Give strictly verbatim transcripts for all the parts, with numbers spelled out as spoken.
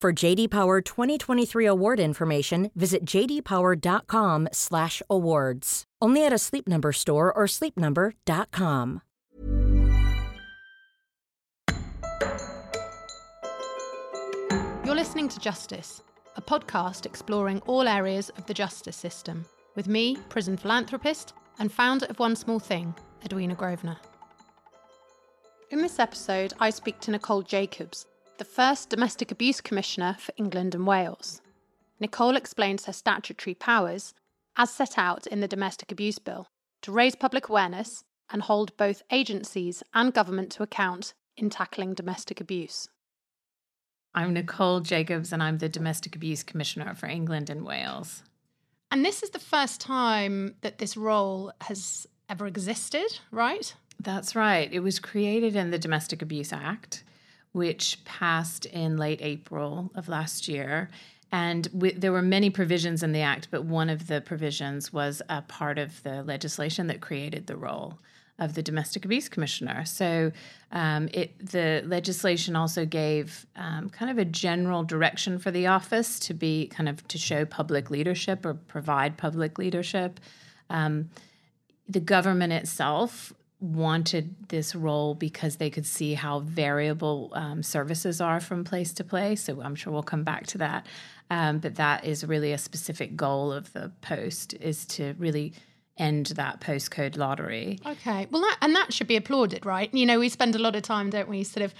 For J D Power twenty twenty-three award information, visit j d power dot com slash awards. Only at a Sleep Number store or sleep number dot com. You're listening to Justice, a podcast exploring all areas of the justice system, with me, prison philanthropist and founder of One Small Thing, Edwina Grosvenor. In this episode, I speak to Nicole Jacobs, the first Domestic Abuse Commissioner for England and Wales. Nicole explains her statutory powers, as set out in the Domestic Abuse Bill, to raise public awareness and hold both agencies and government to account in tackling domestic abuse. I'm Nicole Jacobs and I'm the Domestic Abuse Commissioner for England and Wales. And this is the first time that this role has ever existed, right? That's right. It was created in the Domestic Abuse Act, which passed in late April of last year. And we, there were many provisions in the Act, but one of the provisions was a part of the legislation that created the role of the Domestic Abuse Commissioner. So um, it, the legislation also gave um, kind of a general direction for the office to be kind of to show public leadership or provide public leadership. Um, the government itself wanted this role because they could see how variable um, services are from place to place. So I'm sure we'll come back to that. Um, but that is really a specific goal of the post, is to really end that postcode lottery. Okay. Well, that, and that should be applauded, right? You know, we spend a lot of time, don't we, sort of,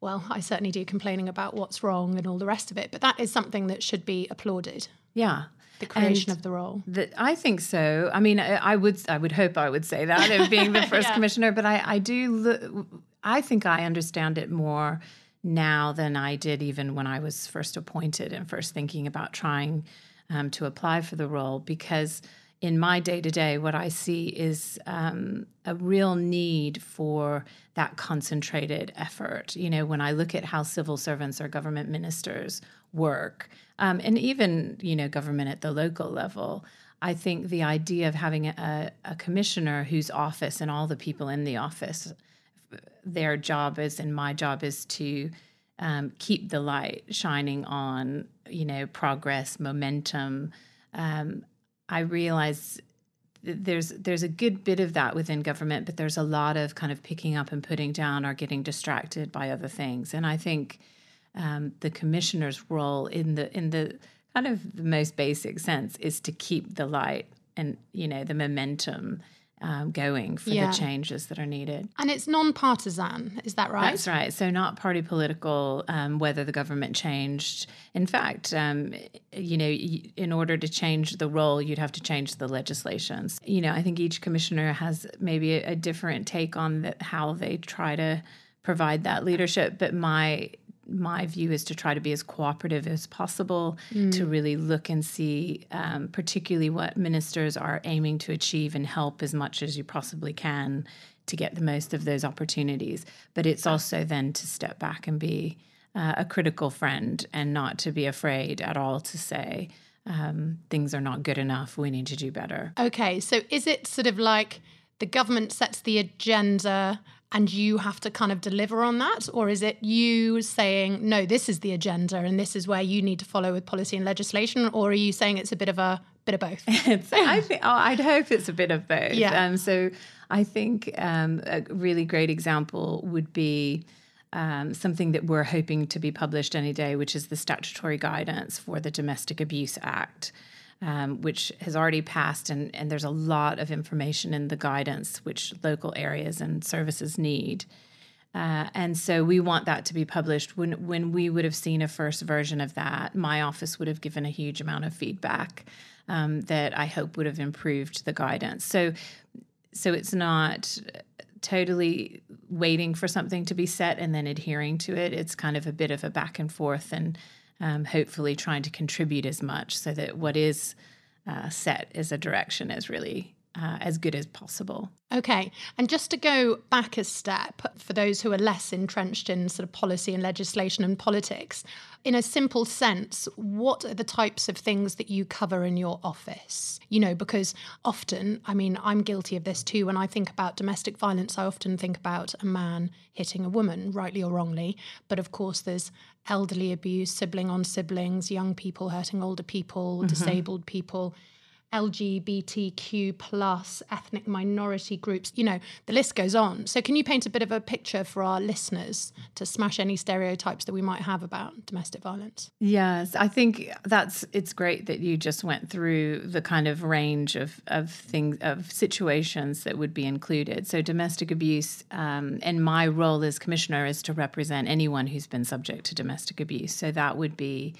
well, I certainly do, complaining about what's wrong and all the rest of it, but that is something that should be applauded. Yeah. The creation and of the role. The, I think so. I mean, I, I would I would hope I would say that of being the first yeah. commissioner, but I, I do, look, I think I understand it more now than I did even when I was first appointed and first thinking about trying um, to apply for the role, because in my day-to-day, what I see is um, a real need for that concentrated effort. You know, when I look at how civil servants or government ministers work, um, and even, you know, government at the local level, I think the idea of having a, a commissioner whose office and all the people in the office, their job is, and my job is to um, keep the light shining on, you know, progress, momentum, um I realize there's there's a good bit of that within government, but there's a lot of kind of picking up and putting down or getting distracted by other things. And I think um, the commissioner's role in the in the kind of the most basic sense is to keep the light and, you know, the momentum um, going for yeah. the changes that are needed. And it's non-partisan, is that right? That's right. So not party political, um, whether the government changed. In fact, um, you know, in order to change the role, you'd have to change the legislations. You know, I think each commissioner has maybe a, a different take on the, how they try to provide that leadership. But my my view is to try to be as cooperative as possible, mm. to really look and see um, particularly what ministers are aiming to achieve and help as much as you possibly can to get the most of those opportunities. But it's also then to step back and be uh, a critical friend and not to be afraid at all to say um, things are not good enough, we need to do better. Okay, so is it sort of like the government sets the agenda and you have to kind of deliver on that? Or is it you saying, no, this is the agenda and this is where you need to follow with policy and legislation? Or are you saying it's a bit of a bit of both? It's, I think, oh, I'd hope it's a bit of both. Yeah. Um, so I think um, a really great example would be um, something that we're hoping to be published any day, which is the statutory guidance for the Domestic Abuse Act, um, which has already passed. And, and there's a lot of information in the guidance which local areas and services need. Uh, and so we want that to be published. When when we would have seen a first version of that, my office would have given a huge amount of feedback um, that I hope would have improved the guidance. So, so it's not totally waiting for something to be set and then adhering to it. It's kind of a bit of a back and forth, and um, hopefully trying to contribute as much so that what is uh, set as a direction is really Uh, as good as possible. Okay. And just to go back a step, for those who are less entrenched in sort of policy and legislation and politics, in a simple sense, what are the types of things that you cover in your office? You know, because often, I mean, I'm guilty of this too. When I think about domestic violence, I often think about a man hitting a woman, rightly or wrongly. But of course, there's elderly abuse, sibling on siblings, young people hurting older people, mm-hmm. disabled people, L G B T Q plus ethnic minority groups, you know, the list goes on. So can you paint a bit of a picture for our listeners to smash any stereotypes that we might have about domestic violence? Yes, I think that's, it's great that you just went through the kind of range of, of things, of situations that would be included. So domestic abuse, um, and my role as commissioner is to represent anyone who's been subject to domestic abuse. So that would be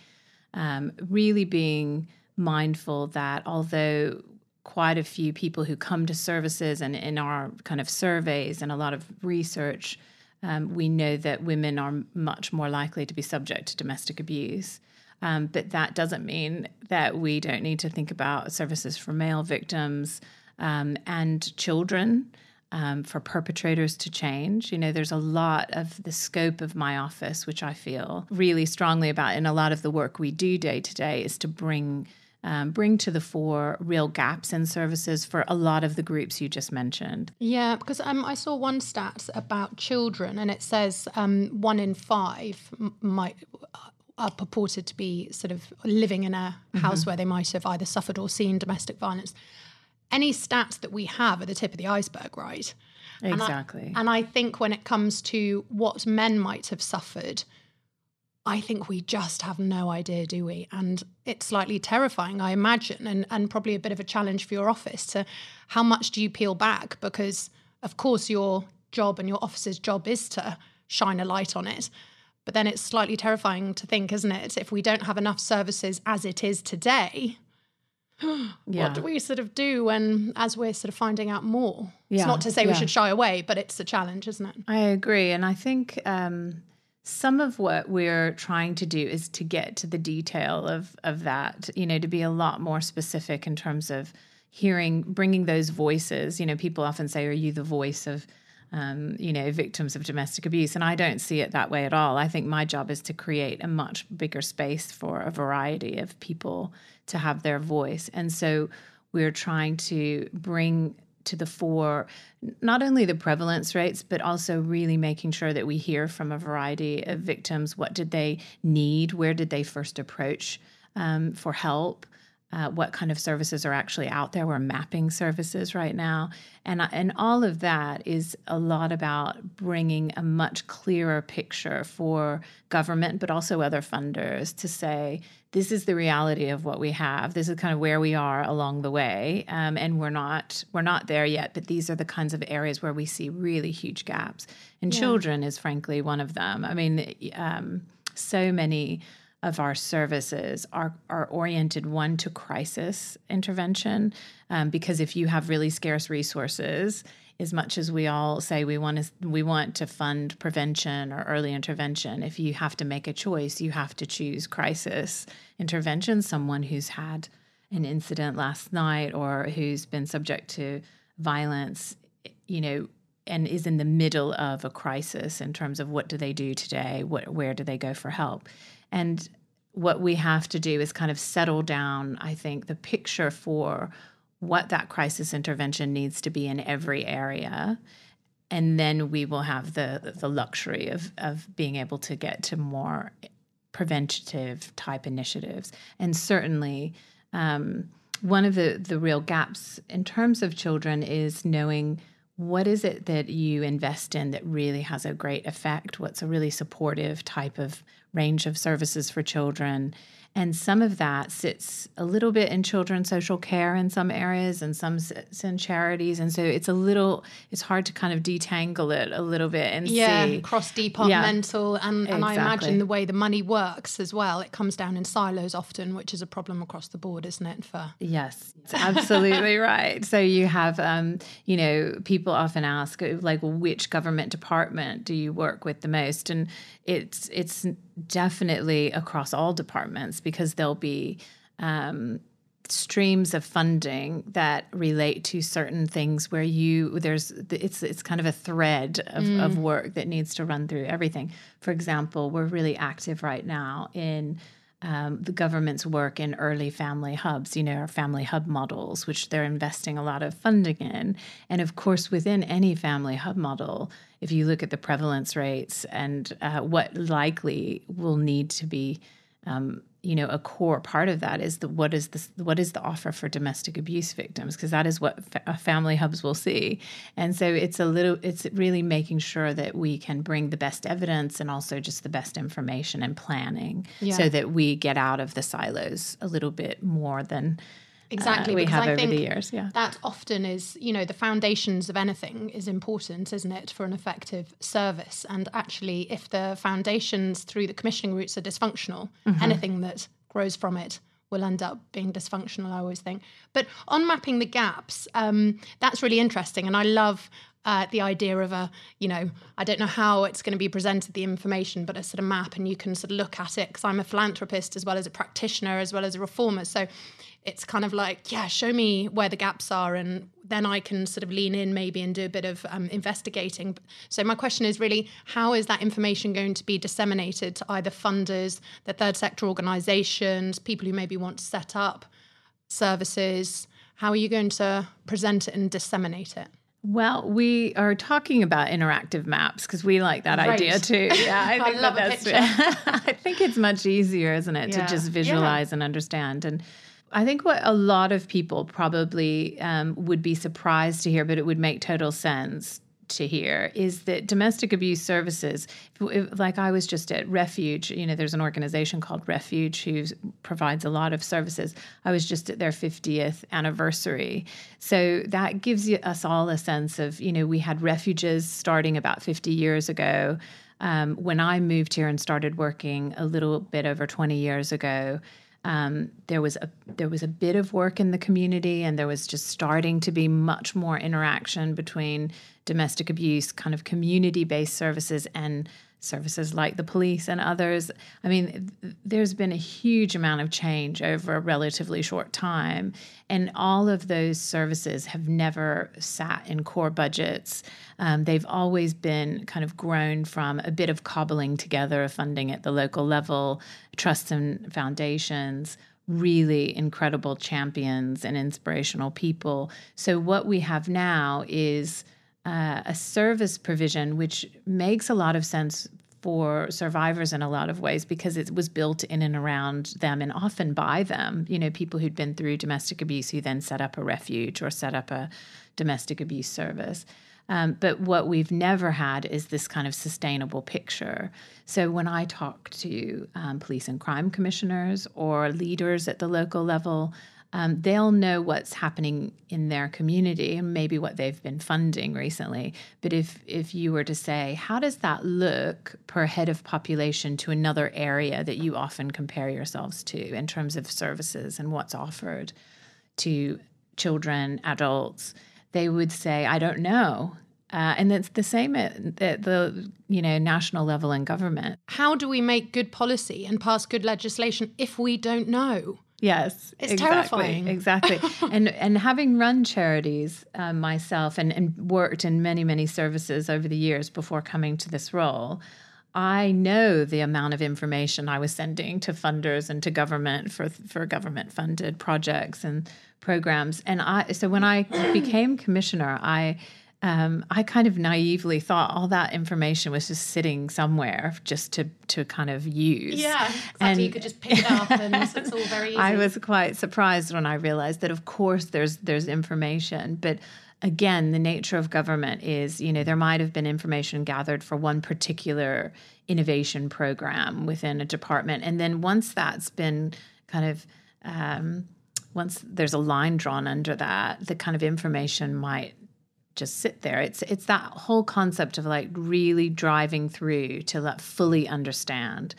um, really being mindful that although quite a few people who come to services and in our kind of surveys and a lot of research, um, we know that women are much more likely to be subject to domestic abuse. Um, but that doesn't mean that we don't need to think about services for male victims um, and children, um, for perpetrators to change. You know, there's a lot of the scope of my office, which I feel really strongly about, and a lot of the work we do day to day is to bring Um, bring to the fore real gaps in services for a lot of the groups you just mentioned. Yeah, because um, I saw one stat about children, and it says um, one in five might are purported to be sort of living in a house mm-hmm. where they might have either suffered or seen domestic violence. Any stats that we have are the tip of the iceberg, right? Exactly. And I, and I think when it comes to what men might have suffered, I think we just have no idea, do we? And it's slightly terrifying, I imagine, and, and probably a bit of a challenge for your office to how much do you peel back? Because, of course, your job and your office's job is to shine a light on it. But then it's slightly terrifying to think, isn't it? If we don't have enough services as it is today, yeah. what do we sort of do when, as we're sort of finding out more? Yeah. It's not to say yeah. we should shy away, but it's a challenge, isn't it? I agree. And I think Um... some of what we're trying to do is to get to the detail of, of that, you know, to be a lot more specific in terms of hearing, bringing those voices. You know, people often say, are you the voice of, um, you know, victims of domestic abuse? And I don't see it that way at all. I think my job is to create a much bigger space for a variety of people to have their voice. And so we're trying to bring to the fore not only the prevalence rates, but also really making sure that we hear from a variety of victims. What did they need? Where did they first approach um, for help? Uh, what kind of services are actually out there? We're mapping services right now. And, and all of that is a lot about bringing a much clearer picture for government, but also other funders to say, this is the reality of what we have. This is kind of where we are along the way. Um, and we're not, we're not there yet, but these are the kinds of areas where we see really huge gaps. And yeah. children is frankly one of them. I mean, um, so many of our services are, are oriented, one, to crisis intervention, um, because if you have really scarce resources, as much as we all say we want to, we want to fund prevention or early intervention, if you have to make a choice, you have to choose crisis intervention, someone who's had an incident last night or who's been subject to violence, you know, and is in the middle of a crisis in terms of what do they do today, what, where do they go for help. And what we have to do is kind of settle down, I think, the picture for what that crisis intervention needs to be in every area. And then we will have the the luxury of, of being able to get to more preventative type initiatives. And certainly um, one of the, the real gaps in terms of children is knowing what is it that you invest in that really has a great effect? What's a really supportive type of range of services for children? And some of that sits a little bit in children's social care in some areas, and some sits in charities. And so it's a little, it's hard to kind of detangle it a little bit and yeah, see. Yeah, cross-departmental. Yeah, and, and exactly. I imagine the way the money works as well, it comes down in silos often, which is a problem across the board, isn't it? For Yes, it's absolutely right. So you have, um, you know, people often ask, like, well, which government department do you work with the most? And it's it's definitely across all departments, because there'll be um, streams of funding that relate to certain things where you there's it's it's kind of a thread of, mm. of work that needs to run through everything. For example, we're really active right now in um, the government's work in early family hubs, you know, our family hub models, which they're investing a lot of funding in. And of course, within any family hub model, if you look at the prevalence rates and uh, what likely will need to be, um, you know, a core part of that is the what is the what is the offer for domestic abuse victims, because that is what fa- family hubs will see. And so it's a little, it's really making sure that we can bring the best evidence and also just the best information and planning, yeah. so that we get out of the silos a little bit more than. Exactly, uh, we because have I over think the years, yeah. that often is, you know, the foundations of anything is important, isn't it, for an effective service? And actually, if the foundations through the commissioning routes are dysfunctional, mm-hmm. anything that grows from it will end up being dysfunctional, I always think. But on mapping the gaps, um, that's really interesting. And I love uh, the idea of a, you know, I don't know how it's going to be presented, the information, but a sort of map, and you can sort of look at it, because I'm a philanthropist as well as a practitioner as well as a reformer. So it's kind of like, yeah, show me where the gaps are, and then I can sort of lean in maybe and do a bit of um, investigating. So my question is really, how is that information going to be disseminated to either funders, the third sector organisations, people who maybe want to set up services? How are you going to present it and disseminate it? Well, we are talking about interactive maps because we like that right. idea too. Yeah, I, think I love that a that's, picture. I think it's much easier, isn't it, yeah. to just visualise yeah. and understand. And I think what a lot of people probably um, would be surprised to hear, but it would make total sense to hear, is that domestic abuse services, if, if, like I was just at Refuge, you know, there's an organization called Refuge who provides a lot of services. I was just at their fiftieth anniversary. So that gives you, us all a sense of, you know, we had refuges starting about fifty years ago. Um, when I moved here and started working a little bit over twenty years ago, Um, there was a there was a bit of work in the community, and there was just starting to be much more interaction between domestic abuse, kind of community-based services, and services like the police and others. I mean, th- there's been a huge amount of change over a relatively short time, and all of those services have never sat in core budgets. Um, they've always been kind of grown from a bit of cobbling together of funding at the local level, trusts and foundations, really incredible champions and inspirational people. So what we have now is Uh, a service provision, which makes a lot of sense for survivors in a lot of ways, because it was built in and around them and often by them, you know, people who'd been through domestic abuse who then set up a refuge or set up a domestic abuse service. Um, but what we've never had is this kind of sustainable picture. So when I talk to um, police and crime commissioners or leaders at the local level, Um, they'll know what's happening in their community and maybe what they've been funding recently. But if if you were to say, how does that look per head of population to another area that you often compare yourselves to in terms of services and what's offered to children, adults, they would say, I don't know. Uh, and it's the same at the, the you know national level in government. How do we make good policy and pass good legislation if we don't know? Yes, it's exactly, terrifying. Exactly, and and having run charities um, myself and, and worked in many many services over the years before coming to this role, I know the amount of information I was sending to funders and to government for for government funded projects and programs. And I so when I became commissioner, I. Um, I kind of naively thought all that information was just sitting somewhere just to, to kind of use. Yeah, exactly. And you could just pick it up and it's all very easy. I was quite surprised when I realized that, of course, there's there's information, but again, the nature of government is, you know, there might have been information gathered for one particular innovation program within a department. And then once that's been kind of, um, once there's a line drawn under that, the kind of information might just sit there. It's it's that whole concept of like really driving through to like fully understand.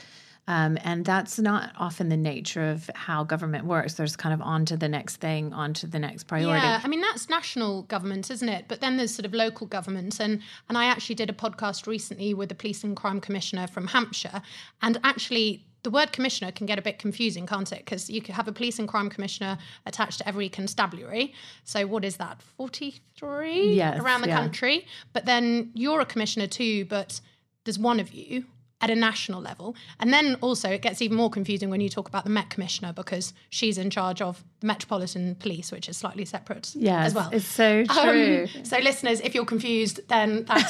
Um, and that's not often the nature of how government works. There's kind of on to the next thing, on to the next priority. Yeah, I mean, that's national government, isn't it? But then there's sort of local government. And, and I actually did a podcast recently with the Police and Crime Commissioner from Hampshire. And actually, the word commissioner can get a bit confusing, can't it? Because you could have a Police and Crime Commissioner attached to every constabulary. So what is that, forty-three yes, around the yeah. country? But then you're a commissioner too, but there's one of you at a national level. And then also it gets even more confusing when you talk about the Met Commissioner, because she's in charge of the Metropolitan Police, which is slightly separate yes, as well. It's so true. Um, so listeners, if you're confused, then that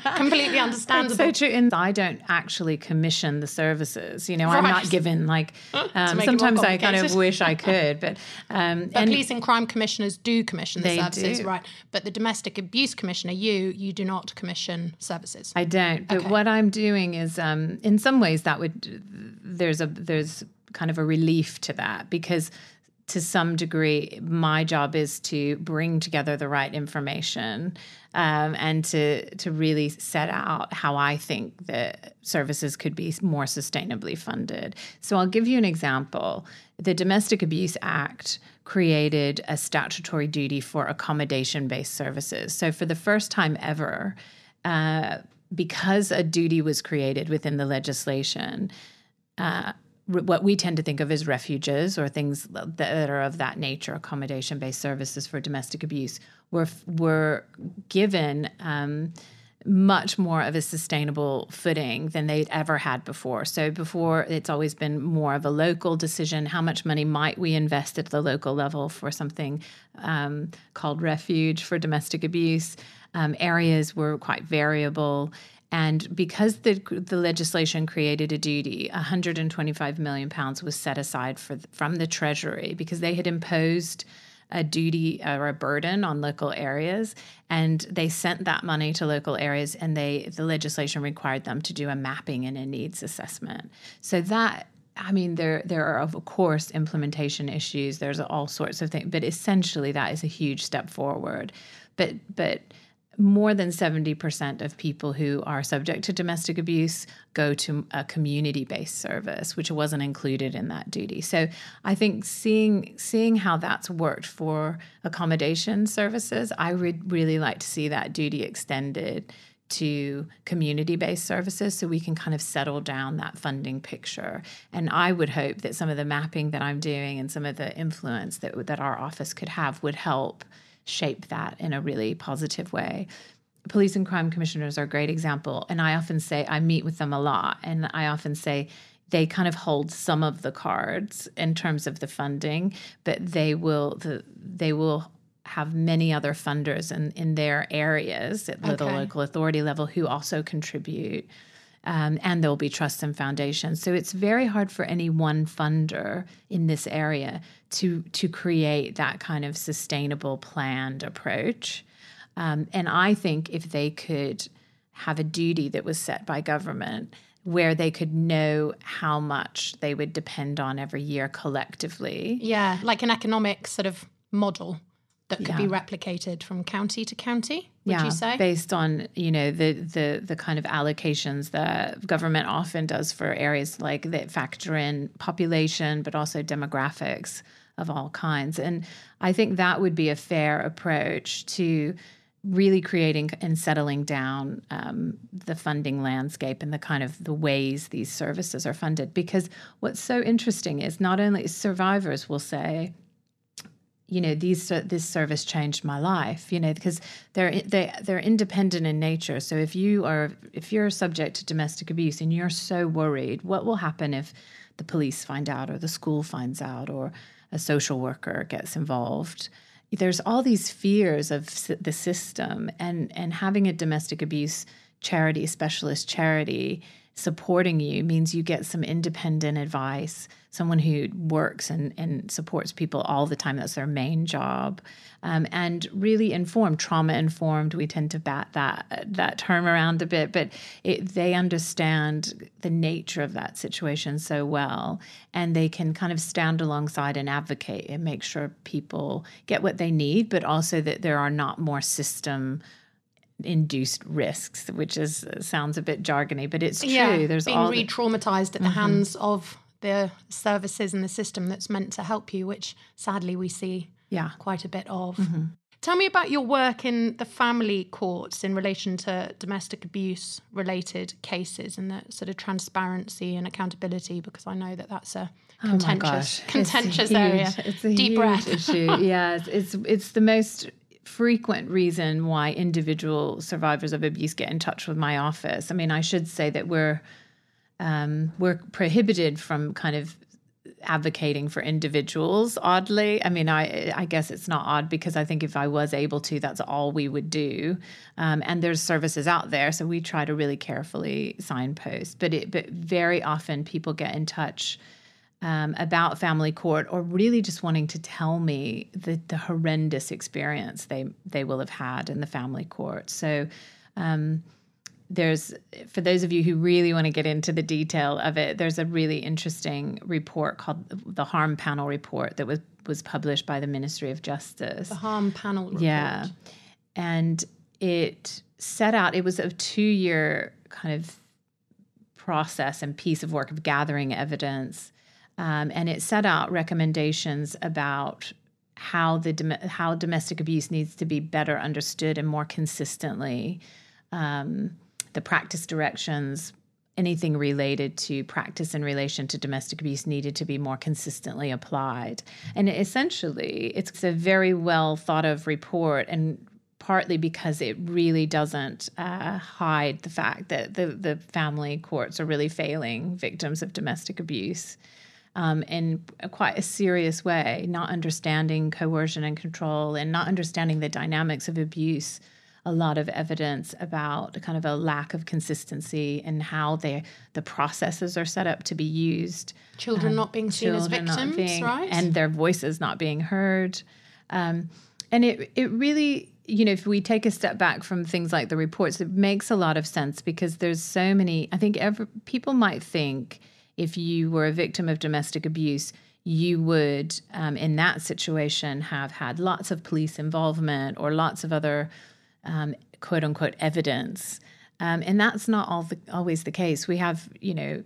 is completely understandable. It's so true. And I don't actually commission the services. You know, right. I'm not given like, um, sometimes I kind of wish I could, but... Um, but and police and crime commissioners do commission the services, do. right? But the Domestic Abuse Commissioner, you, you do not commission services. I don't. But okay. what I'm doing is, Um, in some ways that would, there's a, there's kind of a relief to that, because to some degree, my job is to bring together the right information, um, and to, to really set out how I think that services could be more sustainably funded. So I'll give you an example. The Domestic Abuse Act created a statutory duty for accommodation-based services. So for the first time ever, uh, because a duty was created within the legislation, uh, re- what we tend to think of as refuges or things that are of that nature, accommodation-based services for domestic abuse, were were given um, much more of a sustainable footing than they'd ever had before. So before, it's always been more of a local decision. How much money might we invest at the local level for something um, called Refuge for domestic abuse? Um, areas were quite variable. And because the the legislation created a duty, one hundred twenty-five million pounds was set aside for the, from the Treasury, because they had imposed a duty or a burden on local areas. And they sent that money to local areas, and they the legislation required them to do a mapping and a needs assessment. So that, I mean, there there are, of course, implementation issues. There's all sorts of things. But essentially, that is a huge step forward. But but... More than seventy percent of people who are subject to domestic abuse go to a community-based service, which wasn't included in that duty. So I think seeing seeing how that's worked for accommodation services, I would really like to see that duty extended to community-based services, so we can kind of settle down that funding picture. And I would hope that some of the mapping that I'm doing and some of the influence that that our office could have would help shape that in a really positive way. Police and crime commissioners are a great example. And I often say, I meet with them a lot, and I often say they kind of hold some of the cards in terms of the funding, but they will the, they will have many other funders in, in their areas at the okay. local authority level who also contribute. Um, and there'll be trusts and foundations. So it's very hard for any one funder in this area to to create that kind of sustainable, planned approach. Um, and I think if they could have a duty that was set by government where they could know how much they would depend on every year collectively. Yeah, like an economic sort of model that could yeah. be replicated from county to county, would yeah, you say? Based on, you know, the, the the kind of allocations that government often does for areas like that factor in population, but also demographics of all kinds. And I think that would be a fair approach to really creating and settling down um, the funding landscape and the kind of the ways these services are funded. Because what's so interesting is not only survivors will say, you know, these this service changed my life, you know, because they're they they're independent in nature. So if you are if you're subject to domestic abuse and you're so worried, what will happen if the police find out, or the school finds out, or a social worker gets involved? There's all these fears of the system, and and having a domestic abuse charity, specialist charity, supporting you means you get some independent advice, someone who works and, and supports people all the time. That's their main job. Um, and really informed, trauma-informed. We tend to bat that that term around a bit, but it, they understand the nature of that situation so well, and they can kind of stand alongside and advocate and make sure people get what they need, but also that there are not more system induced risks, which is sounds a bit jargony, but it's true. Yeah, There's being all re-traumatized the, at the mm-hmm. hands of the services and the system that's meant to help you, which sadly we see yeah. quite a bit of. Mm-hmm. Tell me about your work in the family courts in relation to domestic abuse related cases and the sort of transparency and accountability, because I know that that's a contentious, oh contentious it's area. Huge, it's a Deep huge breath. issue. Yeah, it's it's the most frequent reason why individual survivors of abuse get in touch with my office. I mean, I should say that we're um, we're prohibited from kind of advocating for individuals, oddly. I mean, I I guess it's not odd, because I think if I was able to, that's all we would do. Um, and there's services out there, so we try to really carefully signpost. But it, but very often people get in touch Um, about family court, or really just wanting to tell me the, the horrendous experience they they will have had in the family court. So um, there's, for those of you who really want to get into the detail of it, there's a really interesting report called the Harm Panel Report that was, was published by the Ministry of Justice. The Harm Panel Report. Yeah. And it set out, it was a two-year kind of process and piece of work of gathering evidence. Um, and it set out recommendations about how the dom- how domestic abuse needs to be better understood and more consistently, um, the practice directions, anything related to practice in relation to domestic abuse needed to be more consistently applied. And essentially, it's a very well thought of report, and partly because it really doesn't uh, hide the fact that the, the family courts are really failing victims of domestic abuse. Um, in a quite a serious way, not understanding coercion and control and not understanding the dynamics of abuse, a lot of evidence about kind of a lack of consistency in how they, the processes are set up to be used. Children um, not being seen as victims, being, right? And their voices not being heard. Um, and it it really, you know, if we take a step back from things like the reports, it makes a lot of sense, because there's so many, I think every, people might think, if you were a victim of domestic abuse, you would, um, in that situation, have had lots of police involvement or lots of other, um, quote unquote, evidence. Um, and that's not all the, always the case. We have, you know,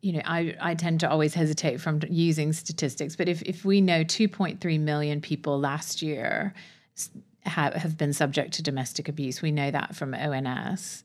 you know, I, I tend to always hesitate from using statistics, but if, if we know two point three million people last year have, have been subject to domestic abuse, we know that from O N S.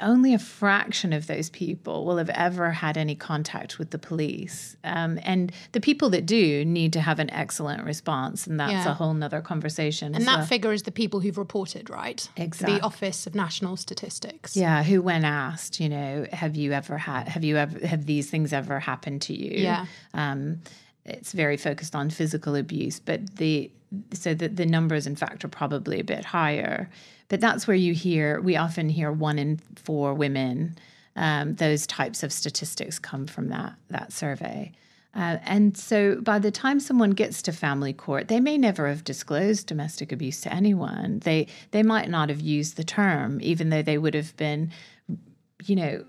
Only a fraction of those people will have ever had any contact with the police. Um, and the people that do need to have an excellent response, and that's yeah. a whole nother conversation. And that well. figure is the people who've reported, right? Exactly. The Office of National Statistics. Yeah, who when asked, you know, have you ever had, have you ever, have these things ever happened to you? Yeah. Um, it's very focused on physical abuse, but the, so that the numbers in fact are probably a bit higher. But that's where you hear, we often hear one in four women, um, those types of statistics come from that, that survey. Uh, and so by the time someone gets to family court, they may never have disclosed domestic abuse to anyone. They, they might not have used the term, even though they would have been, you know,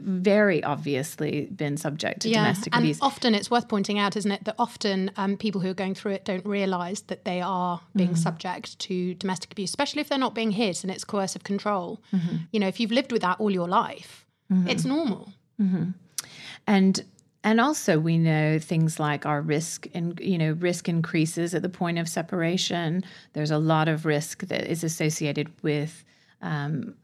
very obviously been subject to yeah, domestic and abuse. And often it's worth pointing out, isn't it, that often um, people who are going through it don't realise that they are being mm-hmm. subject to domestic abuse, especially if they're not being hit and it's coercive control. Mm-hmm. You know, if you've lived with that all your life, mm-hmm. it's normal. Mm-hmm. And and also we know things like our risk, and you know, risk increases at the point of separation. There's a lot of risk that is associated with um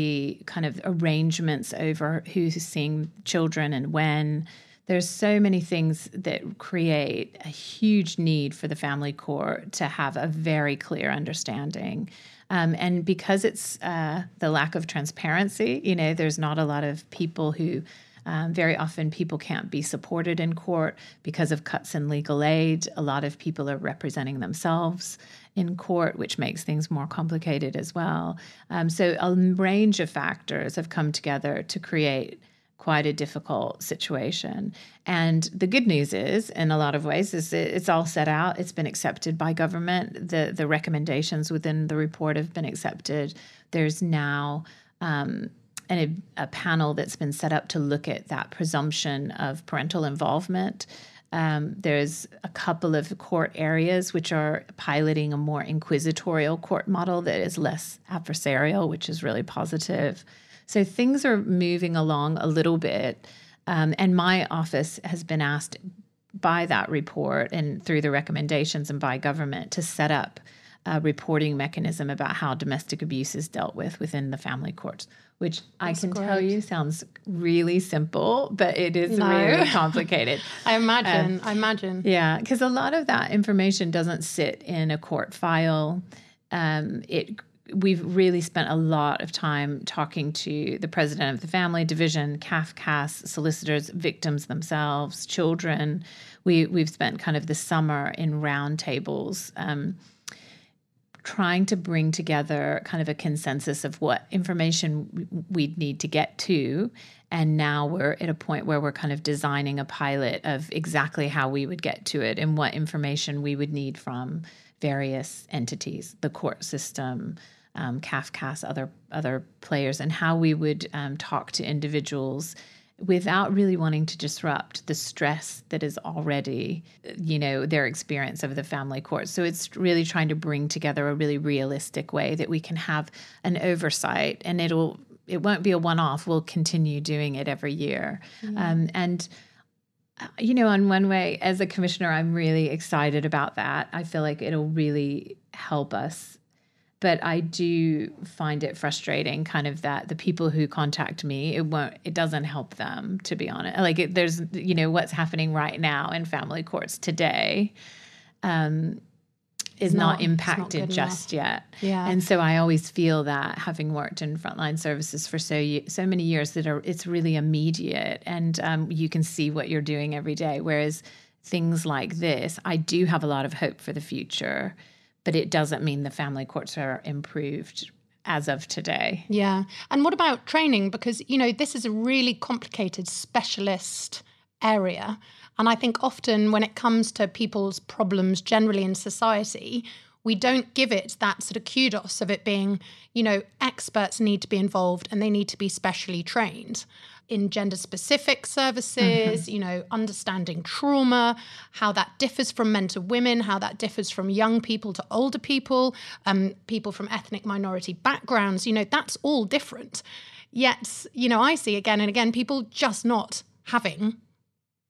the kind of arrangements over who's seeing children and when. There's so many things that create a huge need for the family court to have a very clear understanding. Um, and because it's uh, the lack of transparency, you know, there's not a lot of people who Um, very often people can't be supported in court because of cuts in legal aid. A lot of people are representing themselves in court, which makes things more complicated as well. Um, so a range of factors have come together to create quite a difficult situation. And the good news is, in a lot of ways, is it's all set out. It's been accepted by government. The, the recommendations within the report have been accepted. There's now um, an, a panel that's been set up to look at that presumption of parental involvement. Um, there's a couple of court areas which are piloting a more inquisitorial court model that is less adversarial, which is really positive. So things are moving along a little bit, um, and my office has been asked by that report and through the recommendations and by government to set up a reporting mechanism about how domestic abuse is dealt with within the family courts, which That's I can great. tell you sounds really simple, but it is no. really complicated. I imagine, um, I imagine. Yeah, because a lot of that information doesn't sit in a court file. Um, it We've really spent a lot of time talking to the president of the family division, Cafcass, solicitors, victims themselves, children. We, we've spent kind of the summer in round tables um, trying to bring together kind of a consensus of what information we'd need to get to. And now we're at a point where we're kind of designing a pilot of exactly how we would get to it and what information we would need from various entities, the court system, Um, Cafcass, other other players, and how we would um, talk to individuals without really wanting to disrupt the stress that is already, you know, their experience of the family court. So it's really trying to bring together a really realistic way that we can have an oversight, and it'll it won't be a one-off. We'll continue doing it every year, yeah. um, and. You know, in one way, as a commissioner, I'm really excited about that. I feel like it'll really help us. But I do find it frustrating kind of that the people who contact me, it won't, it doesn't help them, to be honest. Like it, there's, you know, what's happening right now in family courts today um, is not, not impacted not just enough. yet. Yeah. And so I always feel that having worked in frontline services for so so many years that are, it's really immediate and um, you can see what you're doing every day. Whereas things like this, I do have a lot of hope for the future, but it doesn't mean the family courts are improved as of today. Yeah. And what about training? Because, you know, this is a really complicated specialist area. And I think often when it comes to people's problems generally in society, we don't give it that sort of kudos of it being, you know, experts need to be involved and they need to be specially trained in gender-specific services, mm-hmm. you know, understanding trauma, how that differs from men to women, how that differs from young people to older people, um, people from ethnic minority backgrounds, you know, that's all different. Yet, you know, I see again and again people just not having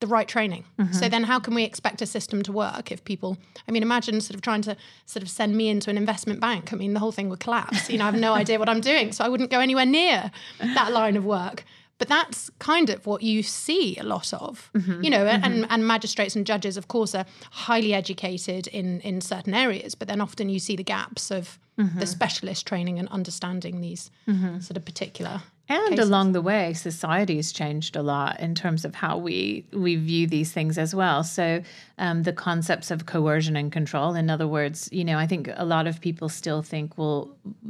the right training. Mm-hmm. So then how can we expect a system to work if people, I mean, imagine sort of trying to sort of send me into an investment bank. I mean, the whole thing would collapse. You know, I have no idea what I'm doing. So I wouldn't go anywhere near that line of work. But that's kind of what you see a lot of, mm-hmm. you know, mm-hmm. and, and magistrates and judges, of course, are highly educated in, in certain areas. But then often you see the gaps of mm-hmm. the specialist training and understanding these mm-hmm. sort of particular And cases. Along the way, society's changed a lot in terms of how we, we view these things as well. So um, the concepts of coercion and control, in other words, you know, I think a lot of people still think, well,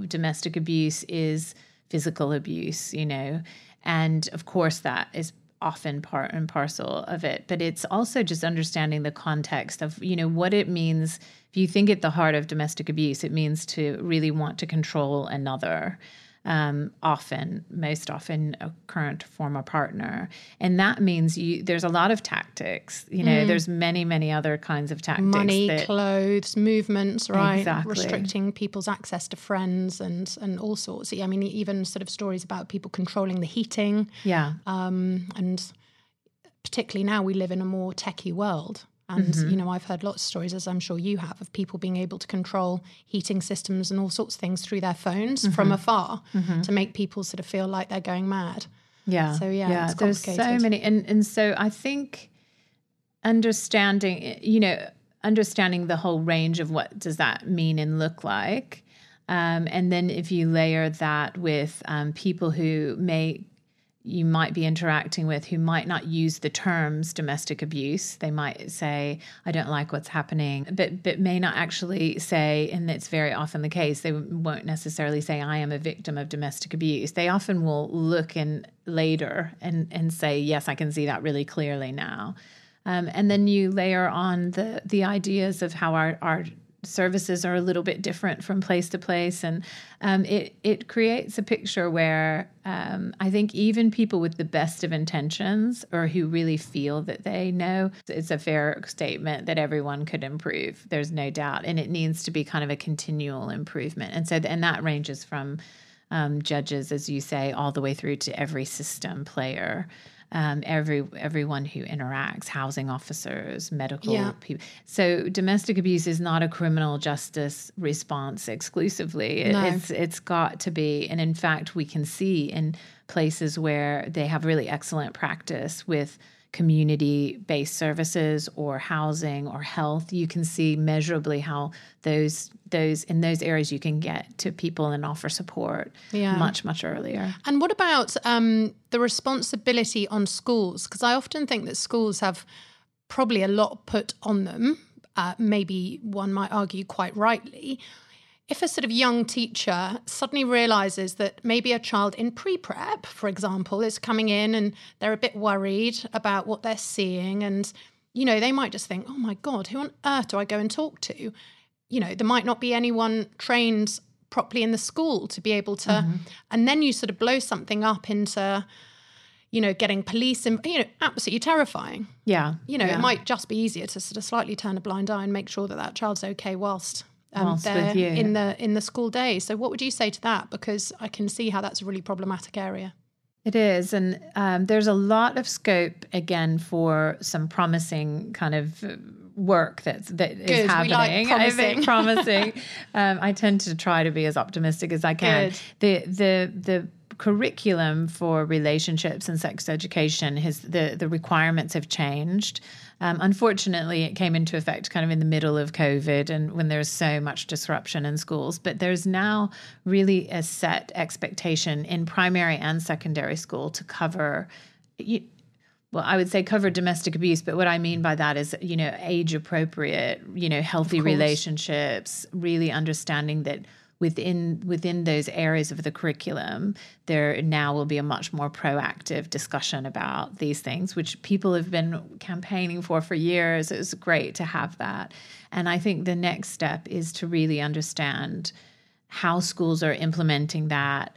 domestic abuse is physical abuse, you know, and of course that is often part and parcel of it. But it's also just understanding the context of, you know, what it means. If you think at the heart of domestic abuse, it means to really want to control another. Um, often, most often, a current former partner. And that means you, there's a lot of tactics. You know, mm. there's many, many other kinds of tactics. Money, that, clothes, movements, right? Exactly. Restricting people's access to friends and, and all sorts. I mean, even sort of stories about people controlling the heating. Yeah. Um, and particularly now we live in a more techie world. And, mm-hmm. you know, I've heard lots of stories, as I'm sure you have, of people being able to control heating systems and all sorts of things through their phones mm-hmm. from afar mm-hmm. to make people sort of feel like they're going mad. Yeah. So, yeah, yeah. It's complicated. There's so many. And, and so I think understanding, you know, understanding the whole range of what does that mean and look like. Um, and then if you layer that with um, people who may you might be interacting with who might not use the terms domestic abuse. They might say, I don't like what's happening, but but may not actually say, and that's very often the case, they won't necessarily say, I am a victim of domestic abuse. They often will look in later and, and say, yes, I can see that really clearly now. Um, and then you layer on the the ideas of how our, our services are a little bit different from place to place. And um, it, it creates a picture where um, I think even people with the best of intentions or who really feel that they know, it's a fair statement that everyone could improve. There's no doubt. And it needs to be kind of a continual improvement. And so, and that ranges from um, judges, as you say, all the way through to every system player. Um, every everyone who interacts, housing officers, medical yeah. people. So domestic abuse is not a criminal justice response exclusively. It, no. It's it's got to be, and in fact, we can see in places where they have really excellent practice with community-based services or housing or health, you can see measurably how those those in those areas you can get to people and offer support yeah. much, much earlier. And what about um, the responsibility on schools? Because I often think that schools have probably a lot put on them, uh, maybe one might argue quite rightly. If a sort of young teacher suddenly realises that maybe a child in pre-prep, for example, is coming in and they're a bit worried about what they're seeing and, you know, they might just think, oh, my God, who on earth do I go and talk to? You know, there might not be anyone trained properly in the school to be able to. Mm-hmm. And then you sort of blow something up into, you know, getting police and, you know, absolutely terrifying. Yeah. You know, yeah. It might just be easier to sort of slightly turn a blind eye and make sure that that child's okay whilst... Um, there in the in the school day. So what would you say to that? Because I can see how that's a really problematic area. It is. And um, there's a lot of scope, again, for some promising kind of work that's, that is Good. happening. We like promising. I think promising. um, I tend to try to be as optimistic as I can. Good. The the the curriculum for relationships and sex education has the the requirements have changed. Um, unfortunately, it came into effect kind of in the middle of COVID and when there's so much disruption in schools. But there's now really a set expectation in primary and secondary school to cover, well, I would say cover domestic abuse. But what I mean by that is, you know, age appropriate, you know, healthy relationships, really understanding that within within those areas of the curriculum, there now will be a much more proactive discussion about these things, which people have been campaigning for for years. It was great to have that. And I think the next step is to really understand how schools are implementing that.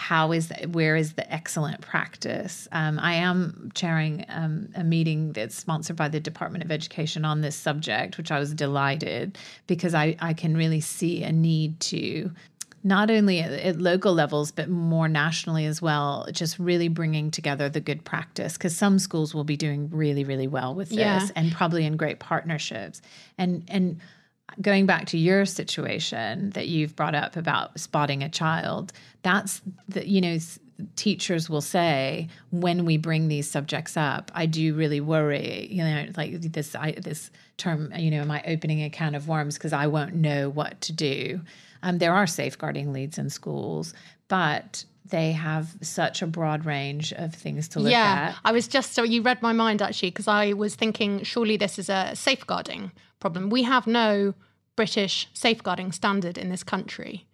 How is that, where is the excellent practice? Um, I am chairing um, a meeting that's sponsored by the Department of Education on this subject, which I was delighted because I, I can really see a need to not only at, at local levels, but more nationally as well, just really bringing together the good practice because some schools will be doing really, really well with this yeah. and probably in great partnerships. And, and going back to your situation that you've brought up about spotting a child, that's, the, you know, teachers will say when we bring these subjects up, I do really worry, you know, like this, I, this term, you know, am I opening a can of worms because I won't know what to do? Um, there are safeguarding leads in schools, but they have such a broad range of things to look yeah, at. Yeah, I was just, so you read my mind actually, because I was thinking surely this is a safeguarding problem. We have no British safeguarding standard in this country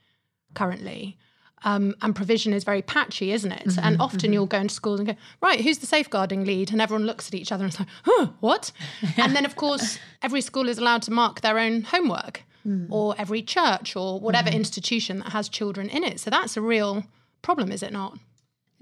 currently. Um, and provision is very patchy, isn't it? Mm-hmm, and often mm-hmm. you'll go into schools and go, right, who's the safeguarding lead? And everyone looks at each other and it's like, huh, what? And then, of course, every school is allowed to mark their own homework mm. or every church or whatever mm. institution that has children in it. So that's a real problem, is it not?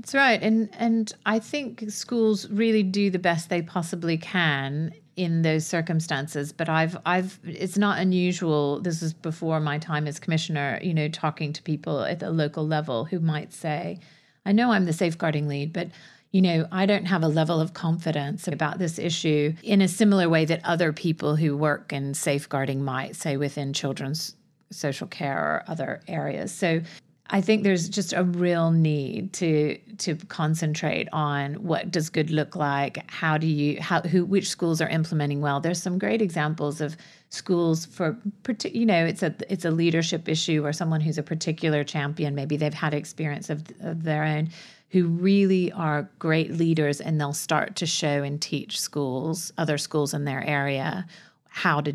That's right. And and I think schools really do the best they possibly can in those circumstances. But I've I've it's not unusual. This is before my time as commissioner, you know, talking to people at the local level who might say, I know I'm the safeguarding lead, but you know, I don't have a level of confidence about this issue in a similar way that other people who work in safeguarding might say within children's social care or other areas. So I think there's just a real need to to concentrate on what does good look like, how do you how who which schools are implementing well. There's some great examples of schools for you know it's a it's a leadership issue or someone who's a particular champion, maybe they've had experience of, of their own who really are great leaders, and they'll start to show and teach schools, other schools in their area, how to,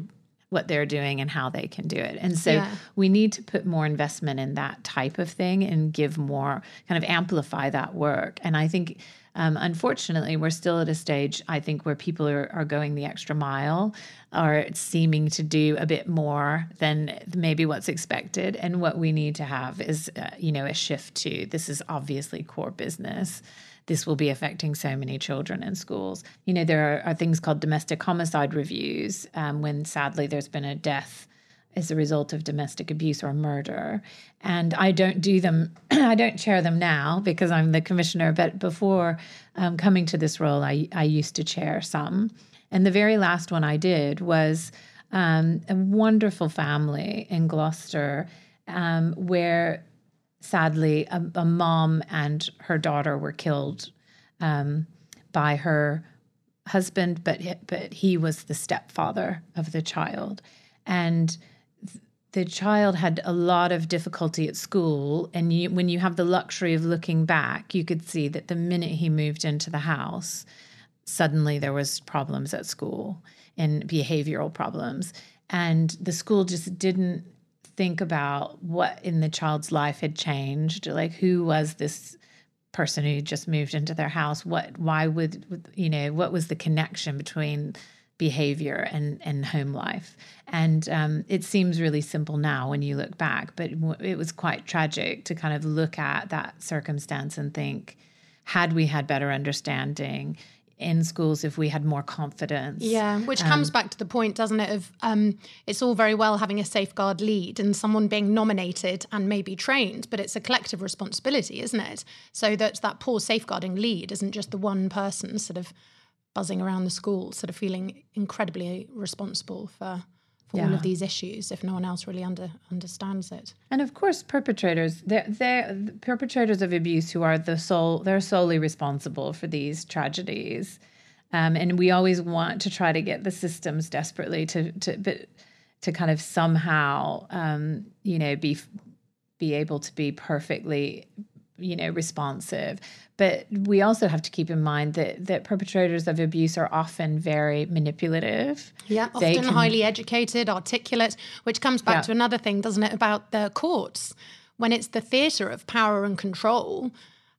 what they're doing and how they can do it. And so yeah. we need to put more investment in that type of thing and give more, kind of amplify that work. And I think, um, unfortunately, we're still at a stage, I think, where people are, are going the extra mile, or seeming to do a bit more than maybe what's expected. And what we need to have is, uh, you know, a shift to, this is obviously core business. This will be affecting so many children in schools. You know, there are, are things called domestic homicide reviews, um, when sadly there's been a death as a result of domestic abuse or murder. And I don't do them, I don't chair them now because I'm the commissioner, but before um, coming to this role, I, I used to chair some. And the very last one I did was um, a wonderful family in Gloucester, um, where sadly, a, a mom and her daughter were killed um, by her husband, but but he was the stepfather of the child. And th- the child had a lot of difficulty at school. And you, when you have the luxury of looking back, you could see that the minute he moved into the house, suddenly there was problems at school and behavioral problems. And the school just didn't think about what in the child's life had changed. Like, who was this person who just moved into their house? What, why would, you know, what was the connection between behavior and, and home life? And um, it seems really simple now when you look back, but it was quite tragic to kind of look at that circumstance and think, had we had better understanding in schools, if we had more confidence. Yeah, which comes um, back to the point, doesn't it, of um, it's all very well having a safeguard lead and someone being nominated and maybe trained, but it's a collective responsibility, isn't it? So that that poor safeguarding lead isn't just the one person sort of buzzing around the school, sort of feeling incredibly responsible for for yeah. all of these issues if no one else really under, understands it. And of course, perpetrators, they're, they're, perpetrators of abuse who are the sole, they're solely responsible for these tragedies. Um, and we always want to try to get the systems desperately to, to, but to kind of somehow, um, you know, be, be able to be perfectly, you know, responsive. But we also have to keep in mind that that perpetrators of abuse are often very manipulative. Yeah, often can, highly educated, articulate, which comes back yeah. to another thing, doesn't it, about the courts, when it's the theatre of power and control.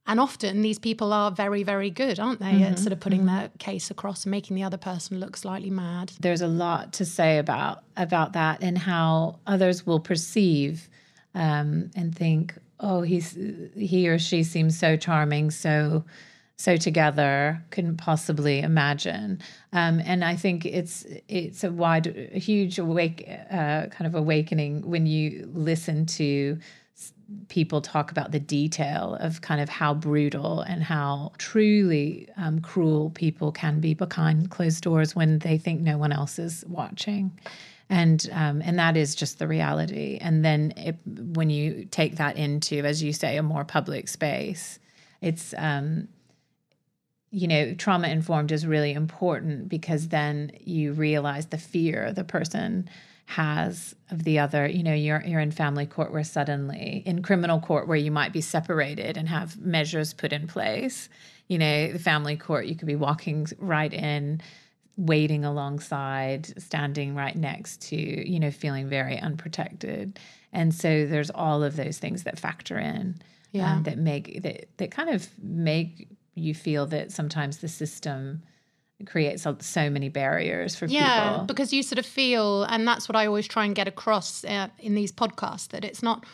And often these people are very, very good, aren't they, mm-hmm. at sort of putting mm-hmm. their case across and making the other person look slightly mad. There's a lot to say about, about that and how others will perceive um, and think, oh, he's he or she seems so charming, so so together, couldn't possibly imagine. Um, and I think it's it's a wide, a huge awake, uh, kind of awakening when you listen to people talk about the detail of kind of how brutal and how truly um, cruel people can be behind closed doors when they think no one else is watching. And um, and that is just the reality. And then it, when you take that into, as you say, a more public space, it's, um, you know, trauma-informed is really important because then you realize the fear the person has of the other. You know, you're you're in family court where suddenly, in criminal court where you might be separated and have measures put in place. You know, the family court, you could be walking right in, waiting alongside, standing right next to, you know, feeling very unprotected. And so there's all of those things that factor in, yeah. um, that make, that, that kind of make you feel that sometimes the system creates so many barriers for yeah, people. Yeah, because you sort of feel, and that's what I always try and get across uh, in these podcasts, that it's not,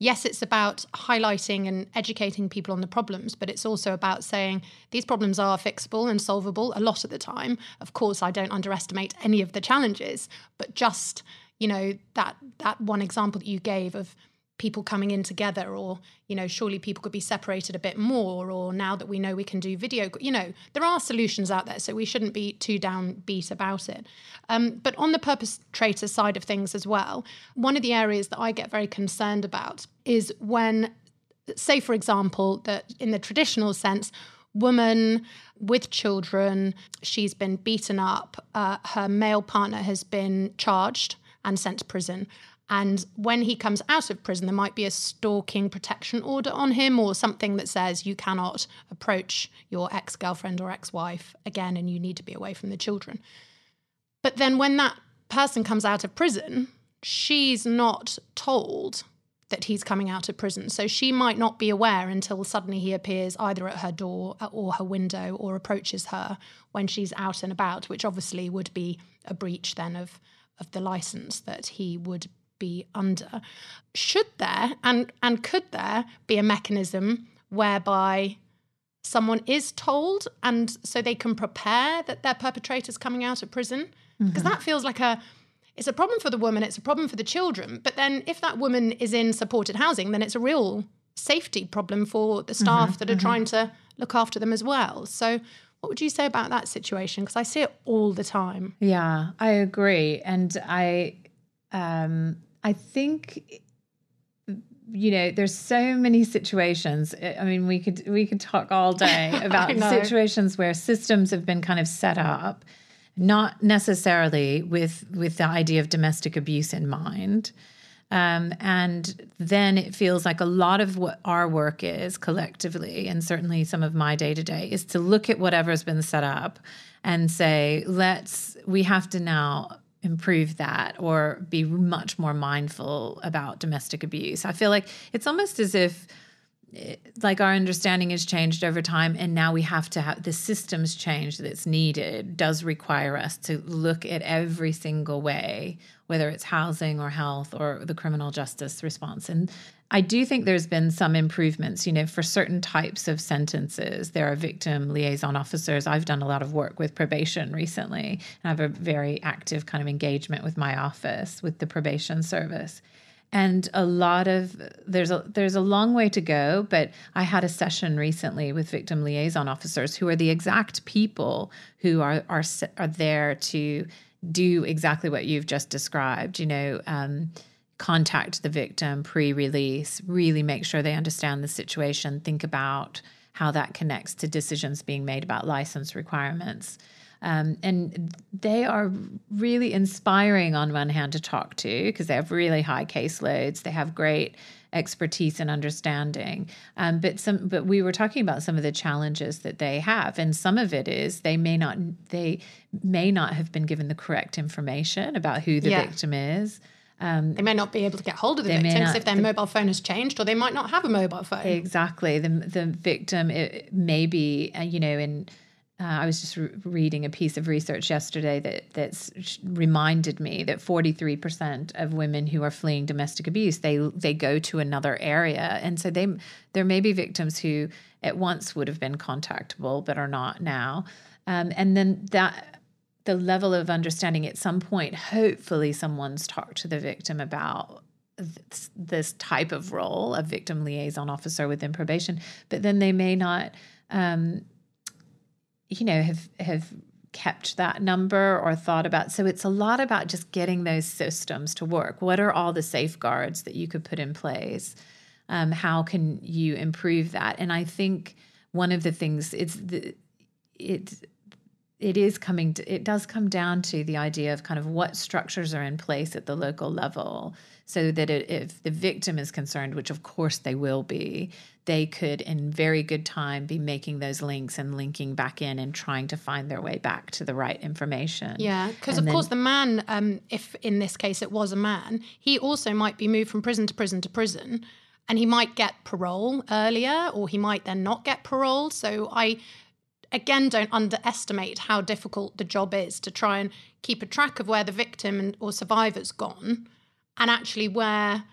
yes, it's about highlighting and educating people on the problems, but it's also about saying these problems are fixable and solvable a lot of the time. Of course, I don't underestimate any of the challenges, but just, you know, that that one example that you gave of people coming in together, or, you know, surely people could be separated a bit more, or now that we know we can do video, you know, there are solutions out there, so we shouldn't be too downbeat about it. Um, but on the perpetrator side of things as well, one of the areas that I get very concerned about is when, say, for example, that in the traditional sense, woman with children, she's been beaten up, uh, her male partner has been charged and sent to prison. And when he comes out of prison, there might be a stalking protection order on him or something that says you cannot approach your ex-girlfriend or ex-wife again and you need to be away from the children. But then when that person comes out of prison, she's not told that he's coming out of prison. So she might not be aware until suddenly he appears either at her door or her window or approaches her when she's out and about, which obviously would be a breach then of, of the licence that he would be under. Should there and, and could there be a mechanism whereby someone is told and so they can prepare that their perpetrator's coming out of prison? Because mm-hmm. that feels like a... It's a problem for the woman, it's a problem for the children. But then if that woman is in supported housing, then it's a real safety problem for the staff mm-hmm, that are mm-hmm. trying to look after them as well. So what would you say about that situation? Because I see it all the time. Yeah, I agree. And I, um, I think, you know, there's so many situations. I mean, we could, we could talk all day about situations where systems have been kind of set up not necessarily with with the idea of domestic abuse in mind. Um, and then it feels like a lot of what our work is collectively, and certainly some of my day-to-day, is to look at whatever's been set up and say, let's, we have to now improve that or be much more mindful about domestic abuse. I feel like it's almost as if like our understanding has changed over time, and now we have to have the systems change that's needed does require us to look at every single way, whether it's housing or health or the criminal justice response. And I do think there's been some improvements, you know, for certain types of sentences. There are victim liaison officers. I've done a lot of work with probation recently, and I have a very active kind of engagement with my office, with the probation service. And a lot of, there's a there's a long way to go, but I had a session recently with victim liaison officers who are the exact people who are are, are there to do exactly what you've just described, you know, um, contact the victim pre-release, really make sure they understand the situation, think about how that connects to decisions being made about license requirements. Um, and they are really inspiring on one hand to talk to because they have really high caseloads. They have great expertise and understanding. Um, but some, but we were talking about some of the challenges that they have, and some of it is they may not they may not have been given the correct information about who the yeah. victim is. Um, they may not be able to get hold of the victims if their the, mobile phone has changed, or they might not have a mobile phone. Exactly, the the victim it, maybe uh, you know in. Uh, I was just re- reading a piece of research yesterday that that's reminded me that forty-three percent of women who are fleeing domestic abuse, they they go to another area. And so they there may be victims who at once would have been contactable but are not now. Um, and then that the level of understanding at some point, hopefully someone's talked to the victim about this, this type of role, a victim liaison officer within probation, but then they may not... Um, you know, have have kept that number or thought about. So it's a lot about just getting those systems to work. What are all the safeguards that you could put in place? Um, how can you improve that? And I think one of the things it's the, it it is coming to, it does come down to the idea of kind of what structures are in place at the local level so that it, if the victim is concerned, which of course they will be, they could in very good time be making those links and linking back in and trying to find their way back to the right information. Yeah, because of then, course the man, um, if in this case it was a man, he also might be moved from prison to prison to prison, and he might get parole earlier or he might then not get parole. So I, again, don't underestimate how difficult the job is to try and keep a track of where the victim and, or survivor's gone and actually where...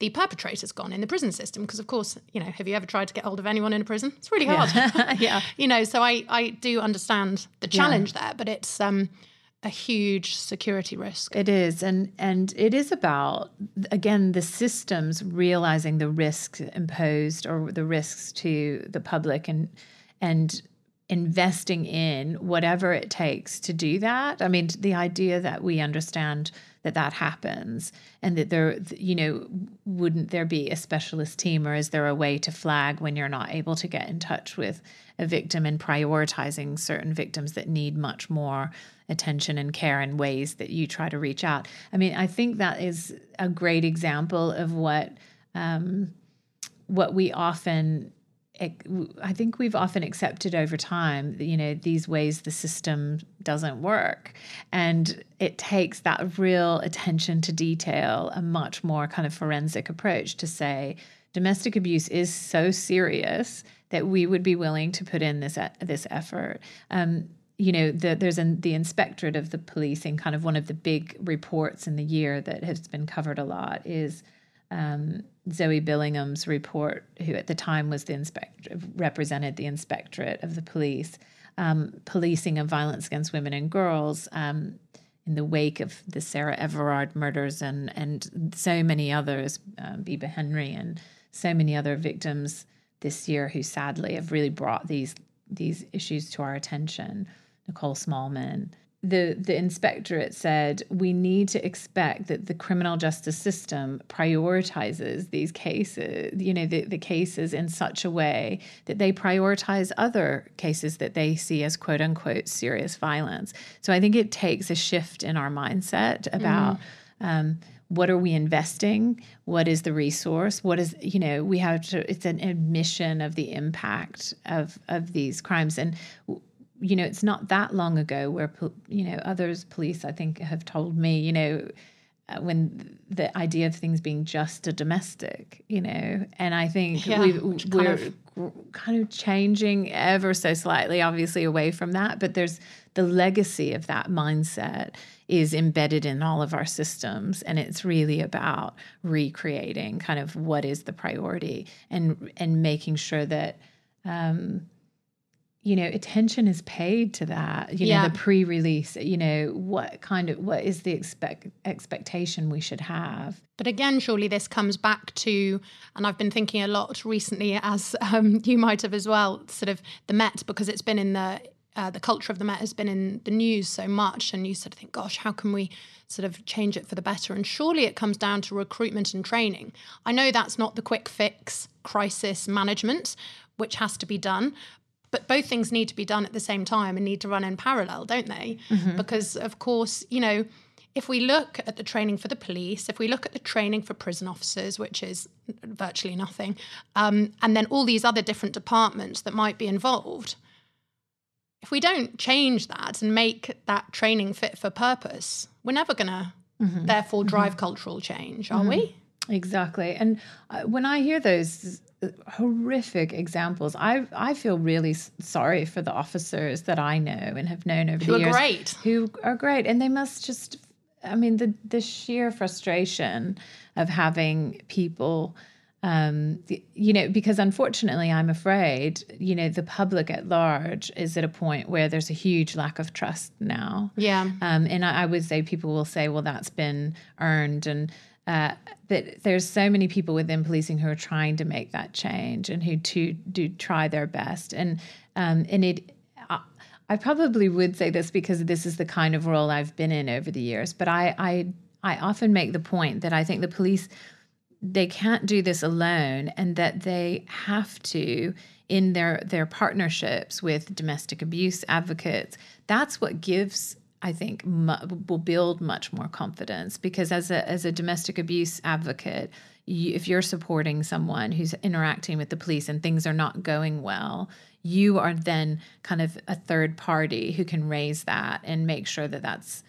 the perpetrator's gone in the prison system. Because, of course, you know, have you ever tried to get hold of anyone in a prison? It's really hard. Yeah. yeah. You know, so I, I do understand the challenge yeah. there, but it's um, a huge security risk. It is. And, and it is about, again, the systems realizing the risks imposed or the risks to the public and and investing in whatever it takes to do that. I mean, the idea that we understand that that happens and that there, you know, wouldn't there be a specialist team, or is there a way to flag when you're not able to get in touch with a victim and prioritizing certain victims that need much more attention and care in ways that you try to reach out? I mean, I think that is a great example of what, um, what we often I think we've often accepted over time, you know, these ways the system doesn't work. And it takes that real attention to detail, a much more kind of forensic approach to say domestic abuse is so serious that we would be willing to put in this this effort. Um, you know, the, there's an, the Inspectorate of the Police, in kind of one of the big reports in the year that has been covered a lot is um Zoe Billingham's report, who at the time was the inspector, represented the Inspectorate of the Police, um, policing of violence against women and girls um, in the wake of the Sarah Everard murders and and so many others, um, Biba Henry and so many other victims this year who sadly have really brought these these issues to our attention. Nicole Smallman. The, the inspectorate said, we need to expect that the criminal justice system prioritizes these cases, you know, the, the cases in such a way that they prioritize other cases that they see as quote unquote serious violence. So I think it takes a shift in our mindset about mm-hmm. um, what are we investing? What is the resource? What is, you know, we have to, it's an admission of the impact of, of these crimes. And w- you know, it's not that long ago where, you know, others, police, I think, have told me, you know, when the idea of things being just a domestic, you know, and I think yeah, we've, we're kind of, kind of changing ever so slightly, obviously, away from that. But there's the legacy of that mindset is embedded in all of our systems. And it's really about recreating kind of what is the priority and, and making sure that, um, you know, attention is paid to that, you yeah. know, the pre-release, you know, what kind of, what is the expect expectation we should have. But again, surely this comes back to, and I've been thinking a lot recently, as um, you might have as well, sort of the Met, because it's been in the, uh, the culture of the Met has been in the news so much, and you sort of think, gosh, how can we sort of change it for the better? And surely it comes down to recruitment and training. I know that's not the quick fix crisis management, which has to be done, but both things need to be done at the same time and need to run in parallel, don't they? Mm-hmm. Because, of course, you know, if we look at the training for the police, if we look at the training for prison officers, which is virtually nothing, um, and then all these other different departments that might be involved, if we don't change that and make that training fit for purpose, we're never going to, mm-hmm. therefore, drive mm-hmm. cultural change, are mm-hmm. we? Exactly. And uh, when I hear those horrific examples, I I feel really sorry for the officers that I know and have known over who the years. Who are great. Who are great. And they must just, I mean, the, the sheer frustration of having people, um, the, you know, because unfortunately, I'm afraid, you know, the public at large is at a point where there's a huge lack of trust now. Yeah. Um, and I, I would say people will say, well, that's been earned. And Uh, but there's so many people within policing who are trying to make that change and who to, do try their best. And um, and it, I, I probably would say this because this is the kind of role I've been in over the years. But I, I I often make the point that I think the police, they can't do this alone, and that they have to, in their their partnerships with domestic abuse advocates, that's what gives, I think, mu- will build much more confidence, because as a as a domestic abuse advocate, you, if you're supporting someone who's interacting with the police and things are not going well, you are then kind of a third party who can raise that and make sure that that's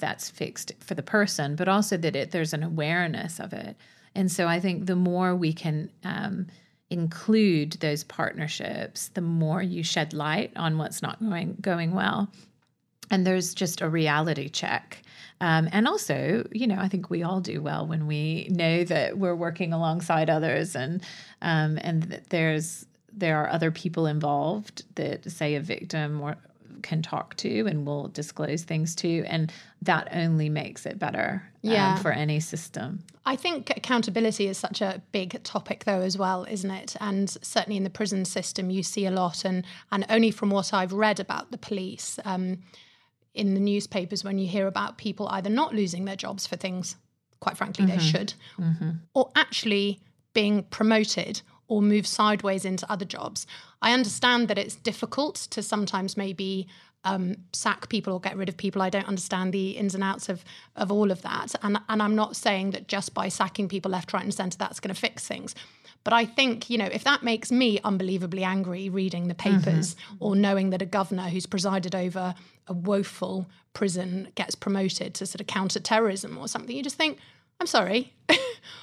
that's fixed for the person, but also that it, there's an awareness of it. And so I think the more we can um, include those partnerships, the more you shed light on what's not going going well. And there's just a reality check. Um, and also, you know, I think we all do well when we know that we're working alongside others and um, and that there's there are other people involved that, say, a victim or can talk to and will disclose things to, and that only makes it better yeah. um, for any system. I think accountability is such a big topic though as well, isn't it? And certainly in the prison system you see a lot, and and only from what I've read about the police um, in the newspapers, when you hear about people either not losing their jobs for things, quite frankly, mm-hmm. they should, mm-hmm. or actually being promoted or move sideways into other jobs. I understand that it's difficult to sometimes maybe um, sack people or get rid of people. I don't understand the ins and outs of of all of that. And, and I'm not saying that just by sacking people left, right and centre, that's going to fix things. But I think, you know, if that makes me unbelievably angry reading the papers mm-hmm. or knowing that a governor who's presided over a woeful prison gets promoted to sort of counter terrorism or something, you just think, I'm sorry,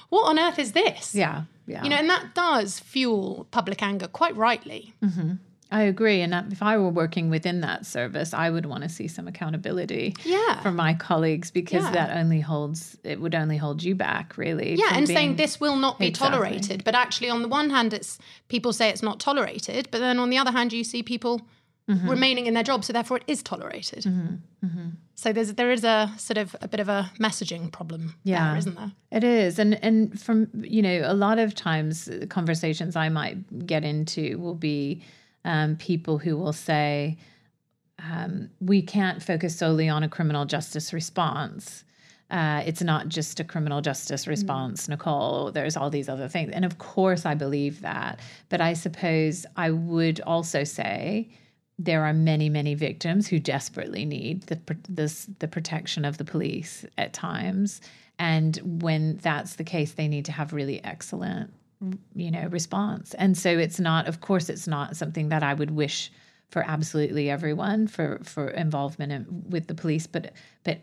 what on earth is this? Yeah, yeah. You know, and that does fuel public anger, quite rightly. Mm-hmm. I agree. And if I were working within that service, I would want to see some accountability yeah. for my colleagues, because yeah. that only holds, it would only hold you back, really. Yeah, and saying this will not be tolerated. But actually, on the one hand, it's people say it's not tolerated, but then on the other hand, you see people mm-hmm. remaining in their job, so therefore it is tolerated. Mm-hmm. Mm-hmm. So there's there is a sort of a bit of a messaging problem yeah. there, isn't there? It is. And and from, you know, a lot of times conversations I might get into will be um, people who will say, um, we can't focus solely on a criminal justice response. Uh, it's not just a criminal justice response, mm-hmm. Nicole. There's all these other things. And of course I believe that. But I suppose I would also say there are many, many victims who desperately need the this, the protection of the police at times. And when that's the case, they need to have really excellent, you know, response. And so it's not, of course, it's not something that I would wish for absolutely everyone for, for involvement in, with the police, but, but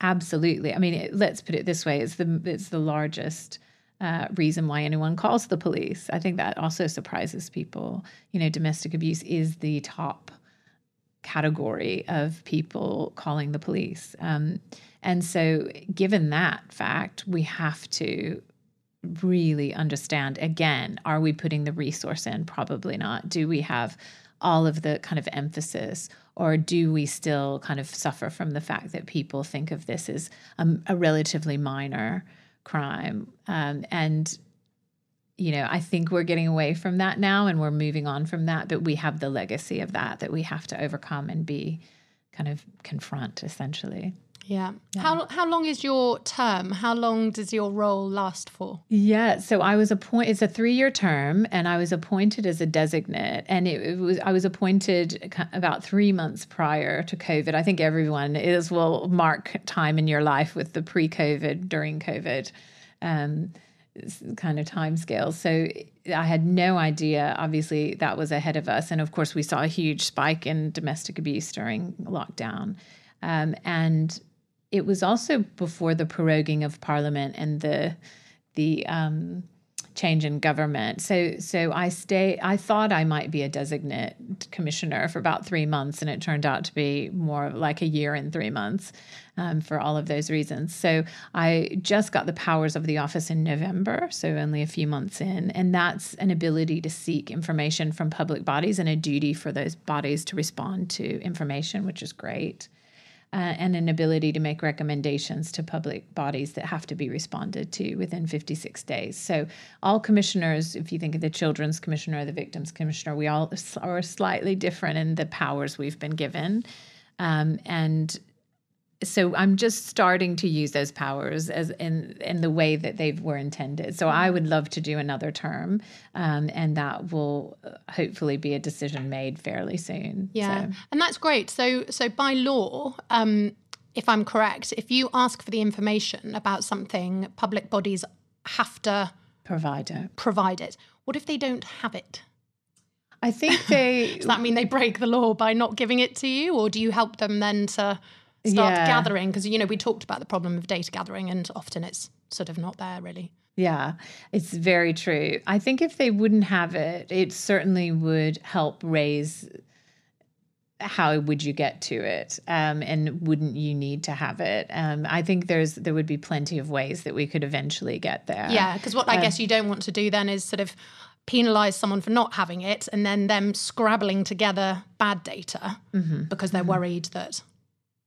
absolutely. I mean, it, let's put it this way. It's the, it's the largest Uh, reason why anyone calls the police. I think that also surprises people. You know, domestic abuse is the top category of people calling the police. Um, and so given that fact, we have to really understand, again, are we putting the resource in? Probably not. Do we have all of the kind of emphasis, or do we still kind of suffer from the fact that people think of this as a, a relatively minor crime? Um, and, you know, I think we're getting away from that now and we're moving on from that, but we have the legacy of that that we have to overcome and be kind of confront, essentially. Yeah. yeah. How how long is your term? How long does your role last for? Yeah. So I was appointed, it's a three-year term, and I was appointed as a designate. And it, it was I was appointed about three months prior to COVID. I think everyone is will mark time in your life with the pre-COVID, during COVID um, kind of timescale. So I had no idea. Obviously, that was ahead of us. And of course, we saw a huge spike in domestic abuse during lockdown. Um, and it was also before the proroguing of Parliament and the the um, change in government. So so I stay. I thought I might be a designate commissioner for about three months, and it turned out to be more like a year and three months um, for all of those reasons. So I just got the powers of the office in November, so only a few months in, and that's an ability to seek information from public bodies and a duty for those bodies to respond to information, which is great. Uh, and an ability to make recommendations to public bodies that have to be responded to within fifty-six days. So all commissioners, if you think of the Children's Commissioner or the Victims Commissioner, we all are slightly different in the powers we've been given. Um, and so I'm just starting to use those powers as in, in the way that they were intended. So I would love to do another term, um, and that will hopefully be a decision made fairly soon. Yeah, so. And that's great. So so by law, um, if I'm correct, if you ask for the information about something, public bodies have to provide it. Provide it. What if they don't have it? I think they... Does that mean they break the law by not giving it to you, or do you help them then to... Start yeah. gathering, because, you know, we talked about the problem of data gathering, and often it's sort of not there, really. Yeah, it's very true. I think if they wouldn't have it, it certainly would help raise how would you get to it, um, and wouldn't you need to have it? Um, I think there's there would be plenty of ways that we could eventually get there. Yeah, because what um, I guess you don't want to do then is sort of penalise someone for not having it and then them scrabbling together bad data mm-hmm. because they're mm-hmm. worried that,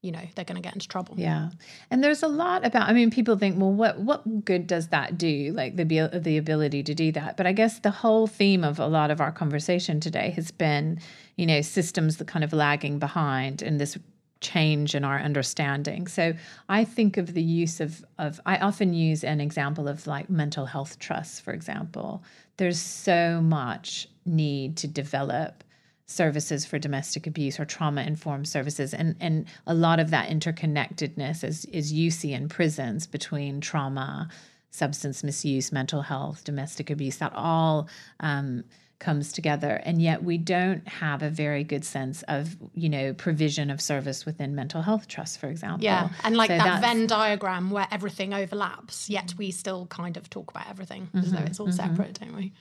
you know, they're going to get into trouble. Yeah. And there's a lot about, I mean, people think, well, what what good does that do? Like the the ability to do that. But I guess the whole theme of a lot of our conversation today has been, you know, systems that kind of lagging behind and this change in our understanding. So I think of the use of, of, I often use an example of like mental health trusts, for example. There's so much need to develop services for domestic abuse or trauma-informed services. And, and a lot of that interconnectedness is, is you see in prisons between trauma, substance misuse, mental health, domestic abuse, that all um, comes together. And yet we don't have a very good sense of, you know, provision of service within mental health trusts, for example. Yeah, and like so that Venn diagram where everything overlaps, yet we still kind of talk about everything mm-hmm, as though it's all mm-hmm. separate, don't we?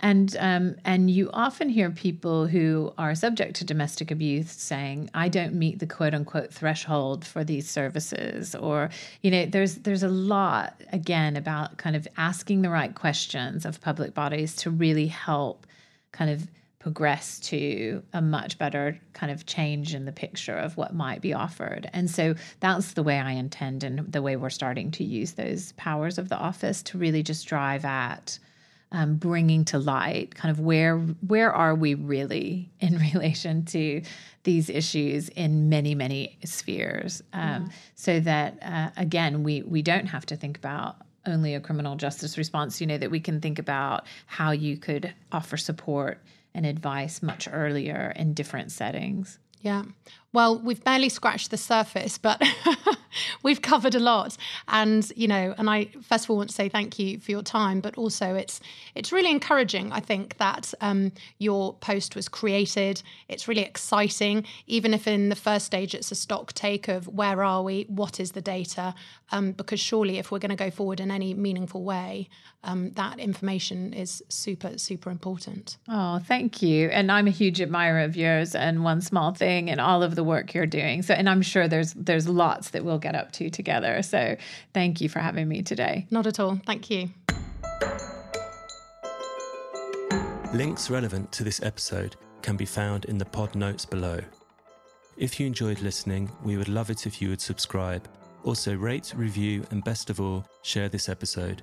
And um, and you often hear people who are subject to domestic abuse saying, I don't meet the quote unquote threshold for these services. Or, you know, there's there's a lot, again, about kind of asking the right questions of public bodies to really help kind of progress to a much better kind of change in the picture of what might be offered. And so that's the way I intend and the way we're starting to use those powers of the office to really just drive at Um, bringing to light kind of where where are we really in relation to these issues in many, many spheres um, yeah. so that, uh, again, we, we don't have to think about only a criminal justice response, you know, that we can think about how you could offer support and advice much earlier in different settings. Yeah. Well, we've barely scratched the surface, but we've covered a lot. And, you know, and I first of all want to say thank you for your time, but also it's it's really encouraging, I think, that um, your post was created. It's really exciting, even if in the first stage it's a stock take of where are we, what is the data, um, because surely if we're going to go forward in any meaningful way, um, that information is super, super important. Oh, thank you. And I'm a huge admirer of yours and One Small Thing and all of the work you're doing. So, and I'm sure there's there's lots that we'll get up to together. So thank you for having me today. Not at all. Thank you. Links relevant to this episode can be found in the pod notes below. If you enjoyed listening, we would love it if you would subscribe. Also rate, review, and best of all, share this episode.